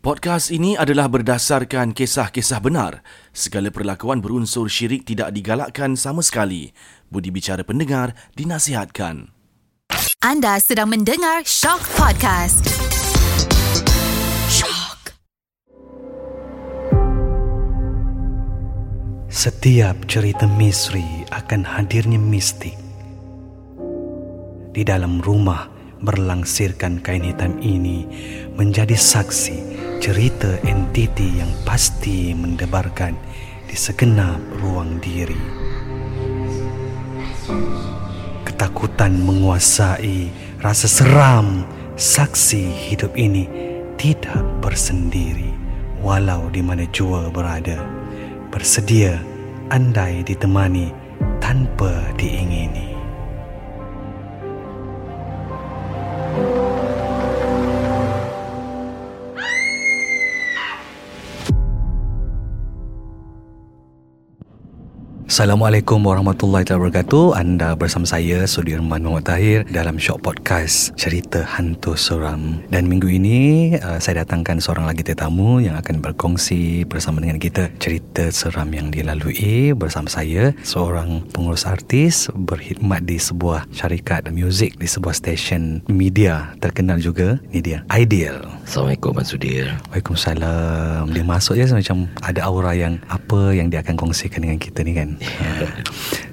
Podcast ini adalah berdasarkan kisah-kisah benar. Segala perlakuan berunsur syirik tidak digalakkan sama sekali. Budi bicara pendengar dinasihatkan. Anda sedang mendengar Shock Podcast. Shock. Setiap cerita misteri akan hadirnya mistik. Di dalam rumah berlangsirkan kain hitam ini menjadi saksi cerita entiti yang pasti mendebarkan di segenap ruang diri. Ketakutan menguasai rasa seram. Saksi hidup ini tidak bersendiri, walau di mana jua berada. Bersedia andai ditemani tanpa diingini. Assalamualaikum warahmatullahi wabarakatuh. Anda bersama saya Sudirman Muhammad Tahir dalam Shock Podcast Cerita Hantu Seram. Dan minggu ini saya datangkan seorang lagi tetamu yang akan berkongsi bersama dengan kita cerita seram yang dilalui. Bersama saya seorang pengurus artis berkhidmat di sebuah syarikat muzik, di sebuah stesen media terkenal juga. Ini dia, Aidil. Assalamualaikum Mas Sudir. Waalaikumsalam. Dia masuk je macam ada aura yang apa yang dia akan kongsikan dengan kita ni kan.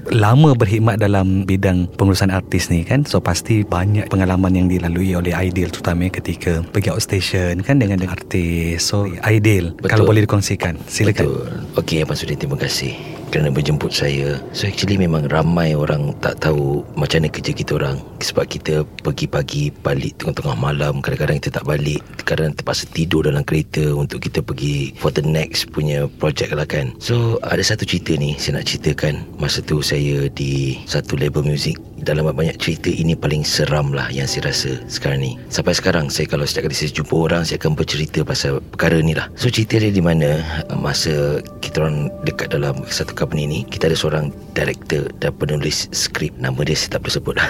Lama berkhidmat dalam bidang pengurusan artis ni kan, so pasti banyak pengalaman yang dilalui oleh Aidil, terutama ketika pergi outstation kan dengan artis. So Aidil, betul, kalau boleh dikongsikan silakan. Betul. Okey Abang Sudin, terima kasih kerana berjemput saya. So actually memang ramai orang tak tahu macam mana kerja kita orang, sebab kita pergi pagi, balik tengah-tengah malam. Kadang-kadang kita tak balik, kadang terpaksa tidur dalam kereta untuk kita pergi for the next punya project lah kan. So ada satu cerita ni saya nak ceritakan. Masa tu saya di satu label muzik. Dalam banyak cerita ini paling seram lah yang saya rasa sekarang ni. Sampai sekarang saya, kalau setiap kali saya jumpa orang, saya akan bercerita pasal perkara ni lah. So cerita dia di mana masa kita orang dekat dalam satu company ni, kita ada seorang director dan penulis skrip. Nama dia saya tak boleh sebut lah.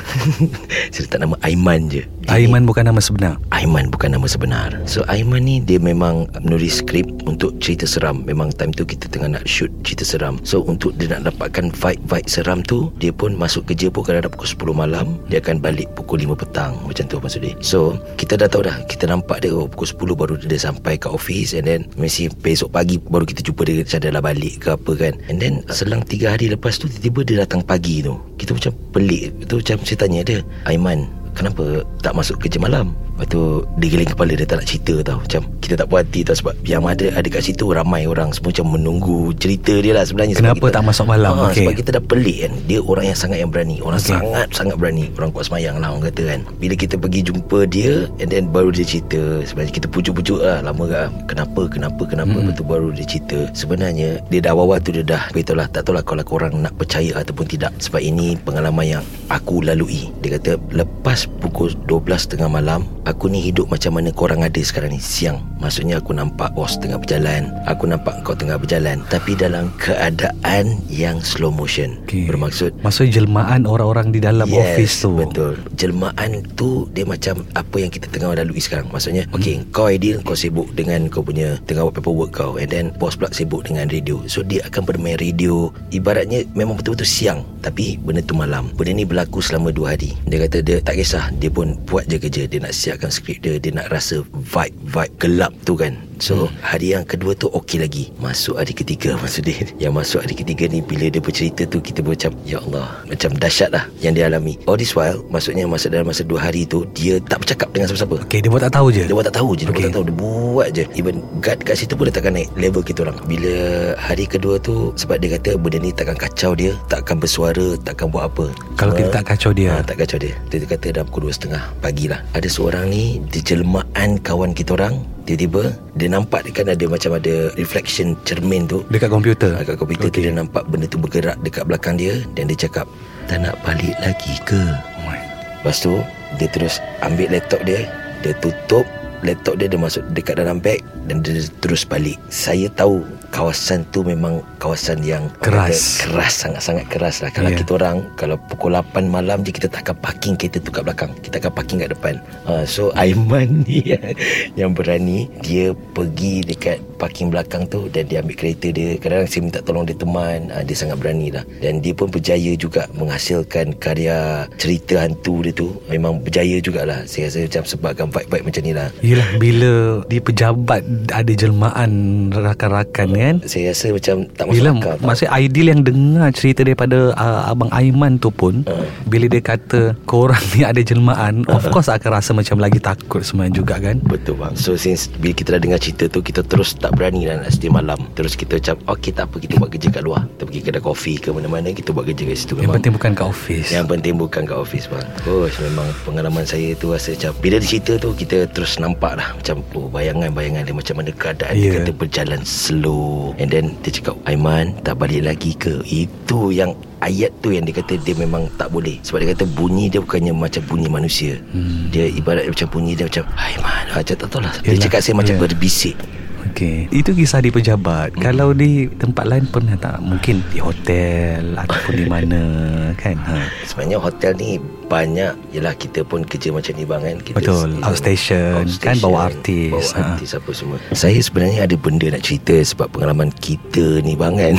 Saya letak nama Aiman je. Aiman bukan nama sebenar. Aiman bukan nama sebenar. So Aiman ni dia memang menulis skrip untuk cerita seram. Memang time tu kita tengah nak shoot cerita seram. So untuk dia nak dapatkan vibe-vibe seram tu, dia pun masuk kerja pun kadang-kadang pukul 10 malam, dia akan balik pukul 5 petang. Macam tu maksud dia. So kita dah tahu dah, kita nampak dia pukul 10 baru dia sampai kat office. And then mesti besok pagi baru kita jumpa dia, macam dah balik ke apa kan. And then selang 3 hari lepas tu, tiba-tiba dia datang pagi tu. Kita macam pelik tu, macam saya tanya dia, Aiman kenapa tak masuk kerja malam? Lepas tu dia geling kepala, dia tak nak cerita tau. Macam kita tak puas hati tau, sebab yang ada kat situ ramai orang, semua macam menunggu cerita dia lah sebenarnya. Kenapa kita tak masuk malam? Okay. Sebab kita dah pelik kan. Dia orang yang sangat yang berani. Orang okay, sangat-sangat berani. Orang kuat semayang lah orang kata kan. Bila kita pergi jumpa dia, and then baru dia cerita. Sebenarnya kita pujuk-pujuk lah lama kan, Kenapa lepas tu baru dia cerita. Sebenarnya dia dah awal tu dia dah beritahu lah. Tak tahu lah kalau korang nak percaya ataupun tidak, sebab ini pengalaman yang aku lalui. Dia kata lepas pukul 12 tengah malam, aku ni hidup macam mana korang ada sekarang ni siang. Maksudnya aku nampak bos tengah berjalan, aku nampak kau tengah berjalan, tapi dalam keadaan yang slow motion. Okay. Bermaksud jelmaan orang-orang di dalam office tu. Betul. Jelmaan tu dia macam apa yang kita tengah lalui sekarang. Maksudnya okey, kau Aidil, kau sibuk dengan kau punya tengah buat paperwork kau, and then bos pula sibuk dengan radio. So dia akan bermain radio. Ibaratnya memang betul-betul siang, tapi benda tu malam. Benda ni berlaku selama 2 hari. Dia kata dia tak kisah, dia pun buat je kerja. Dia nak siap akan skrip dia, dia nak rasa vibe gelap tu kan. So hari yang kedua tu okey lagi. Masuk hari ketiga, maksud dia, yang masuk hari ketiga ni bila dia bercerita tu, kita macam ya Allah, macam dahsyat lah yang dia alami. All this while, maksudnya masa dalam masa 2 hari tu dia tak bercakap dengan siapa-siapa. Okey, dia buat tak tahu je. Dia buat tak tahu je. Even guard kat situ pun dia takkan naik level kita orang. Bila hari kedua tu, sebab dia kata benda ni takkan kacau dia, takkan bersuara, takkan buat apa kalau kita tak kacau dia. Dia kata dalam pukul 2.30 pagi lah, ada seorang ni di jelmaan kawan kita orang, tiba-tiba dia nampak kan ada macam ada reflection cermin tu dekat komputer. Okay. Dia nampak benda tu bergerak dekat belakang dia, dan dia cakap, tak nak balik lagi ke? Lepas tu dia terus ambil laptop dia, dia tutup, laptop dia masuk dekat dalam beg dan dia terus balik. Saya tahu kawasan tu memang kawasan yang keras, sangat-sangat keras lah. Kalau kita orang kalau pukul 8 malam je, kita tak akan parking kereta tu kat belakang, kita akan parking kat depan. So Aiman ni yang berani, dia pergi dekat parking belakang tu dan dia ambil kereta dia. Kadang-kadang saya minta tolong dia teman, dia sangat berani lah. Dan dia pun berjaya juga menghasilkan karya cerita hantu dia tu, memang berjaya jugalah. Saya rasa macam sebabkan vibe-vibe macam ni lah. Yelah, bila dia pejabat ada jelmaan rakan-rakan kan, saya rasa macam tak masuk akal. Maksudnya Aidil yang dengar cerita daripada Abang Aiman tu pun, bila dia kata korang ni ada jelmaan, of course akan rasa macam lagi takut sebenarnya juga kan. Betul bang. So since bila kita dah dengar cerita tu, kita terus tak berani lah nak stay malam. Terus kita macam okay tak apa, kita buat kerja kat luar, kita pergi kedai kopi ke mana-mana, kita buat kerja kat situ. Memang yang penting bukan kat office. Yang penting bukan kat office bang. Oh, memang pengalaman saya tu rasa macam bila dia cerita tu, kita terus nampak lah macam oh, bayangan-bayangan dia macam mana keadaan dia kata berjalan slow. And then dia cakap, Aiman tak balik lagi ke? Itu yang ayat tu yang dia kata dia memang tak boleh. Sebab dia kata bunyi dia bukannya macam bunyi manusia. Dia ibarat macam bunyi dia macam Aiman, macam tak tahu lah. Dia cakap saya macam berbisik. Okay. Itu kisah di pejabat. Kalau di tempat lain pernah tak? Mungkin di hotel ataupun di mana kan? Sebenarnya hotel ni banyak. Yelah, kita pun kerja macam ni bang kan, kita outstation kan, bawa artis, apa semua. Saya sebenarnya ada benda nak cerita sebab pengalaman kita ni bang kan.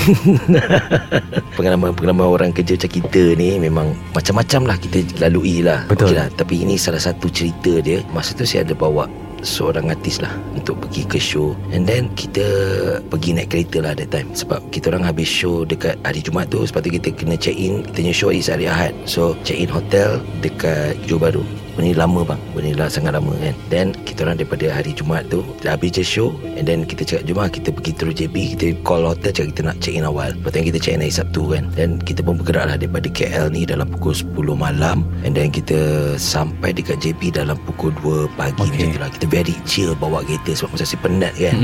Pengalaman-pengalaman orang kerja macam kita ni memang macam-macam lah kita lalui lah. Betul. Okay lah. Tapi ini salah satu cerita dia. Masa tu saya ada bawa seorang artis lah untuk pergi ke show. And then kita pergi naik kereta lah that time, sebab kita orang habis show dekat hari Jumaat tu. Sebab tu kita kena check in, kita punya show is hari Ahad. So check in hotel dekat Johor Bahru. Benda lama bang, benda lah sangat lama kan. Then kita orang daripada hari Jumaat tu habis je show. And then kita cakap Jumaat kita pergi terus JB, kita call hotel cakap kita nak check in awal. Lepas kita check in hari Sabtu kan. Then kita pun bergerak lah daripada KL ni dalam pukul 10 malam. And then kita sampai dekat JB dalam pukul 2 pagi macam tu lah. Kita very chill bawa kereta sebab masa saya penat kan.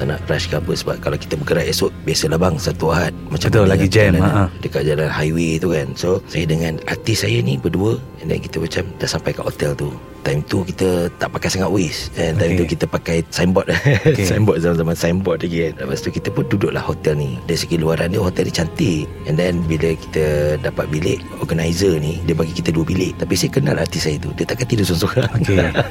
Tak nak crash ke apa, sebab kalau kita bergerak esok biasalah bang, Sabtu Ahad macam betul lagi jam dekat jalan highway tu kan. So saya dengan artis saya ni berdua. And then kita macam dah sampai kat hotel tu. Time tu kita tak pakai sangat Waze. Time tu kita pakai signboard. Signboard, zaman-zaman signboard lagi kan. Lepas tu kita pun duduklah hotel ni. Dari segi luaran dia, hotel ni cantik. And then bila kita dapat bilik, organizer ni dia bagi kita 2 bilik. Tapi saya kenal artis saya tu, dia takkan tidur sorang-sorang.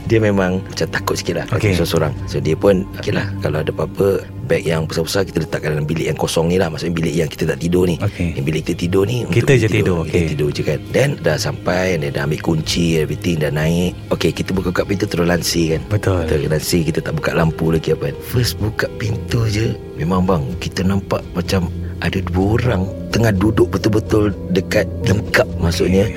Dia memang macam takut sikit lah sorang-sorang. So dia pun okay lah, kalau ada apa-apa, beg yang besar-besar kita letakkan dalam bilik yang kosong ni lah. Maksudnya bilik yang kita tak tidur ni. Yang bilik kita tidur ni untuk kita je tidur. Kita tidur je kan. Then dah sampai, dia dah ambil kunci, everything dah naik. Okay, kita buka pintu terus lansir kan. Betul, lansir, kita tak buka lampu lagi apa kan. First buka pintu je, memang bang, kita nampak macam ada 2 orang tengah duduk betul-betul dekat lengkap. Maksudnya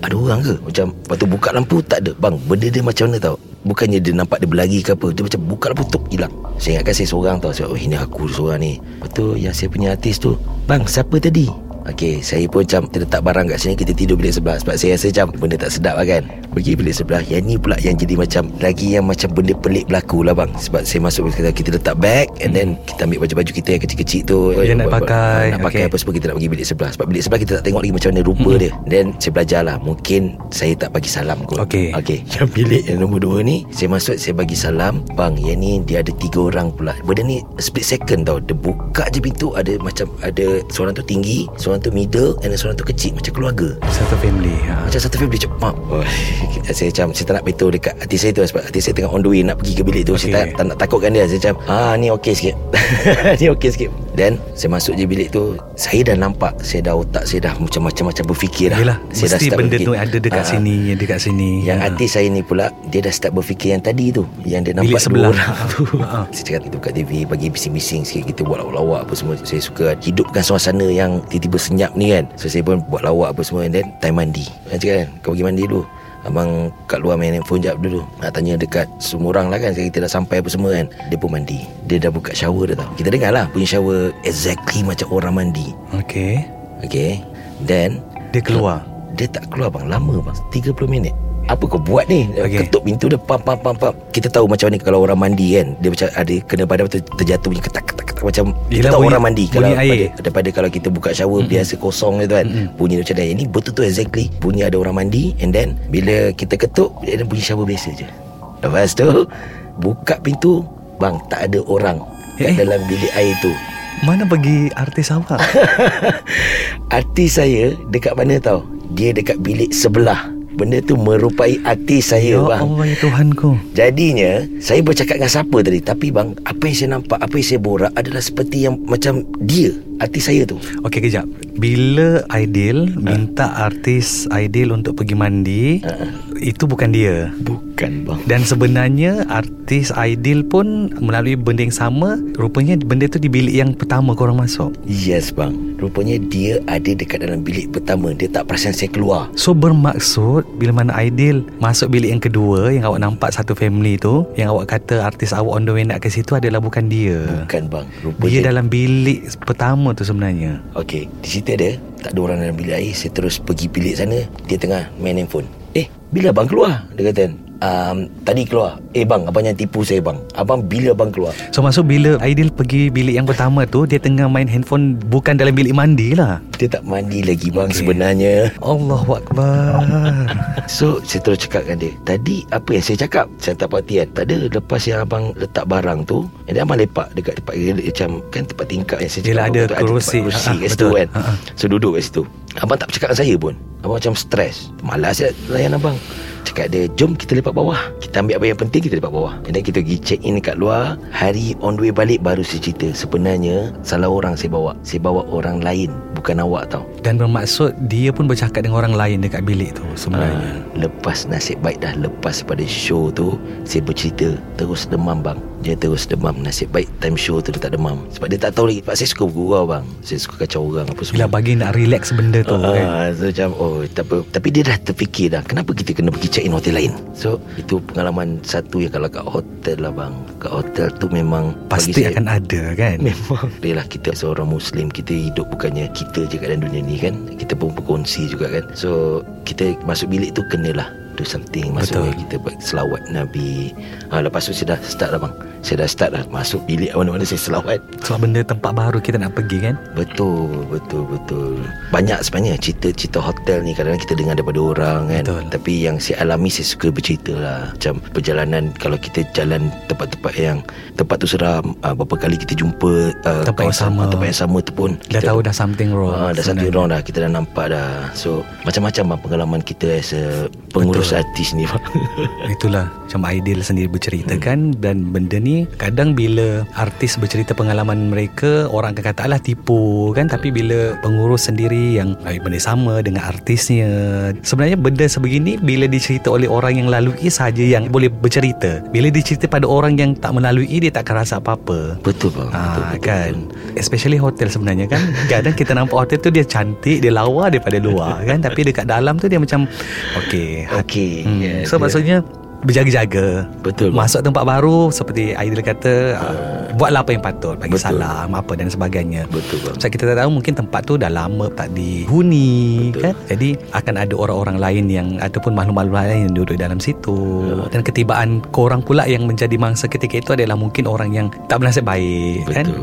ada orang ke? Macam lepas tu buka lampu, tak ada bang. Benda dia macam mana tau, bukannya dia nampak dia berlari ke apa, dia macam buka lampu tutup hilang. Saya ingatkan saya seorang tau, sebab ini aku seorang ni. Lepas tu yang saya punya artis tu, bang siapa tadi? Okay, saya pun macam letak barang kat sini, kita tidur bilik sebelah. Sebab saya rasa macam benda tak sedap lah kan. Pergi bilik sebelah, yang ni pula yang jadi macam lagi yang macam benda pelik berlaku lah bang. Sebab saya masuk, kita letak bag. And then kita ambil baju-baju kita yang kecil-kecil tu, dia nak pakai, nak pakai apa semua, kita nak pergi bilik sebelah. Sebab bilik sebelah kita tak tengok lagi macam mana rupa dia. Then saya belajar lah, mungkin saya tak bagi salam kot. Okay, yang bilik yang nombor 2 ni, saya masuk, saya bagi salam. Bang, yang ni dia ada 3 orang pula. Benda ni split second tau, dia buka je pintu, ada macam ada seorang tu tinggi, seorang tu middle, and seorang tu kecil. Macam keluarga, satu family. Macam satu family. Cepat. Saya macam, saya tak nak beritahu dekat hati saya tu, sebab hati saya tengah on the way nak pergi ke bilik tu. Saya tak nak takutkan dia. Saya macam ni okey sikit. Ni okey sikit. Then saya masuk je bilik tu, saya dah nampak, saya dah otak saya dah macam-macam berfikir dah. Yelah, saya mesti dah benda berfikir tu ada dekat sini, yang dekat sini. Yang hati saya ni pula, dia dah start berfikir yang tadi tu, yang dia nampak bilik sebelah tu. Saya cakap kita buka TV, bagi bising-bising sikit, kita buat lawak-lawak apa semua. Saya suka hidupkan suasana yang tiba-tiba senyap ni kan. So saya pun buat lawak apa semua. And then time mandi, saya cakap kan, kau pergi mandi dulu, abang kat luar main handphone jap dulu, nak tanya dekat semua orang lah kan. Sekarang kita dah sampai apa semua kan. Dia pun mandi, dia dah buka shower dah tau. Kita dengar lah punya shower exactly macam orang mandi. Okay then dia keluar. Dia tak keluar bang, lama bang, 30 minit. Apa kau buat ni? Ketuk pintu dia, pam. Kita tahu macam ni kalau orang mandi kan, dia macam ada kena badan terjatuh punya ketak-ketak macam. Yelah, kita tahu orang mandi kalau daripada kalau kita buka shower biasa kosong je tu kan. Bunyi macam dia. Ini betul-betul exactly bunyi ada orang mandi. And then bila kita ketuk, dia bunyi shower biasa je. Lepas tu Buka pintu, bang, tak ada orang kat dalam bilik air tu. Mana pergi artis awak? Artis saya dekat mana tahu? Dia dekat bilik sebelah. Benda tu merupai hati saya, ya, bang. Ya Allah, ya Tuhanku. Jadinya saya bercakap dengan siapa tadi, tapi bang, apa yang saya nampak, apa yang saya borak adalah seperti yang macam dia, hati saya tu. Okey, kejap. Bila Aidil minta artis Aidil untuk pergi mandi, itu bukan dia. Bukan, bang. Dan sebenarnya artis Aidil pun melalui benda yang sama, rupanya benda tu di bilik yang pertama korang masuk. Yes, bang. Rupanya dia ada dekat dalam bilik pertama. Dia tak perasan saya keluar. So bermaksud bila mana Aidil masuk bilik yang kedua, yang awak nampak satu family tu, yang awak kata artis awak on the way nak ke situ, adalah bukan dia. Bukan, bang. Rupanya dia dalam bilik pertama tu sebenarnya. Okey, di situ ada, tak ada orang dalam bilik air. Saya terus pergi bilik sana. Dia tengah main handphone. Bila bang keluar? Dia kata, tadi keluar. Bang, abang jangan tipu saya, bang. Abang, bila bang keluar? So maksud bila Aidil pergi bilik yang pertama tu, dia tengah main handphone, bukan dalam bilik mandi lah. Dia tak mandi lagi, bang, sebenarnya. Allahuakbar. So saya terus cakap dengan dia, tadi apa yang saya cakap? Saya tak perhatian. Tak ada. Lepas yang abang letak barang tu, dan abang lepak dekat tempat, macam kan tempat tingkap yang saya cakap, yelah, ada kerusi kat situ kan. So duduk kat situ. Abang tak bercakap dengan saya pun. Abang macam stres, malas saya layan abang. Cakap dia, jom kita lepak bawah, kita ambil apa yang penting, kita lepak bawah. Dan kita pergi check in dekat luar. Hari on the way balik baru saya cerita, sebenarnya salah orang saya bawa. Saya bawa orang lain, bukan awak tau. Dan bermaksud dia pun bercakap dengan orang lain dekat bilik tu sebenarnya. Lepas nasib baik dah, lepas pada show tu, saya bercerita, terus demam, bang. Dia terus demam. Nasib baik time show tu dia tak demam, sebab dia tak tahu lagi. Sebab saya suka bergurau, bang. Saya suka kacau orang apa semua. Bila bagi nak relax benda tu kan. So macam tak apa. Tapi dia dah terfikir dah, kenapa kita kena pergi check in hotel lain. So itu pengalaman satu yang kalau kat hotel lah, bang. Kat hotel tu memang pasti saya, akan ada kan. Memang yelah, kita seorang Muslim, kita hidup bukannya kita je kat dalam dunia ni kan, kita pun berkongsi juga kan. So kita masuk bilik tu kenalah do something. Maksudnya kita buat selawat Nabi. Lepas tu saya dah start lah, bang. Saya dah start lah masuk bilik mana-mana saya selawat. Sebab benda tempat baru kita nak pergi kan. Betul. Banyak sebenarnya cerita-cerita hotel ni, kadang-kadang kita dengar daripada orang kan. Betul. Tapi yang saya alami, saya suka bercerita lah. Macam perjalanan, kalau kita jalan tempat-tempat yang tempat tu seram, berapa kali kita jumpa tempat yang sama tu pun kita dah tahu dah something wrong. Dah something wrong dah. Kita dah nampak dah. So macam-macam, bang, pengalaman kita as a pengurus artis ni, bang. Itulah macam Aidil sendiri bercerita kan. Dan benda ni kadang bila artis bercerita pengalaman mereka, orang akan kata alah tipu kan. Tapi bila pengurus sendiri yang benda sama dengan artisnya, sebenarnya benda sebegini bila dicerita oleh orang yang lalui saja yang boleh bercerita. Bila dicerita pada orang yang tak melalui, dia tak akan rasa apa-apa. Betul, bang. Betul, kan betul. Especially hotel sebenarnya kan. Kadang kita nampak hotel tu dia cantik, dia lawa daripada luar kan. Tapi dekat dalam tu dia macam so maksudnya berjaga-jaga. Betul. Masuk tempat baru, seperti Aidil kata, buatlah apa yang patut, bagi salam apa dan sebagainya. Betul, bang. Sebab kita tak tahu mungkin tempat tu dah lama tak dihuni kan. Jadi akan ada orang-orang lain yang, ataupun makhluk-makhluk lain yang duduk dalam situ. Dan ketibaan korang pula yang menjadi mangsa ketika itu adalah mungkin orang yang tak bernasib baik. Betul.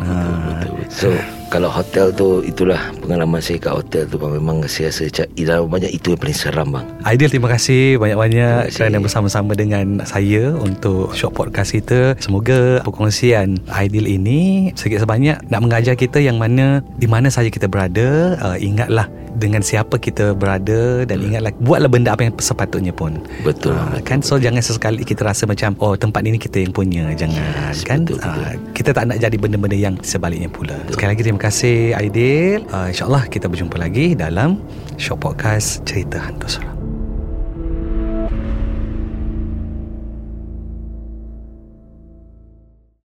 So kalau hotel tu, itulah pengalaman saya kat hotel tu, bang. Memang saya rasa banyak itu yang paling seram, bang. Aidil, terima kasih banyak-banyak kerana bersama-sama dengan saya untuk Shock Podcast kita. Semoga perkongsian Aidil ini sedikit sebanyak nak mengajar kita yang mana, di mana saja kita berada, ingatlah dengan siapa kita berada. Dan ingatlah, buatlah benda apa yang sepatutnya pun. Betul, kan? So jangan sesekali kita rasa macam tempat ini kita yang punya. Jangan, kan? Kita tak nak jadi benda-benda yang sebaliknya pula. Sekali lagi terima kasih Aidil. InsyaAllah kita berjumpa lagi dalam Shock Podcast Cerita Hantu Seram.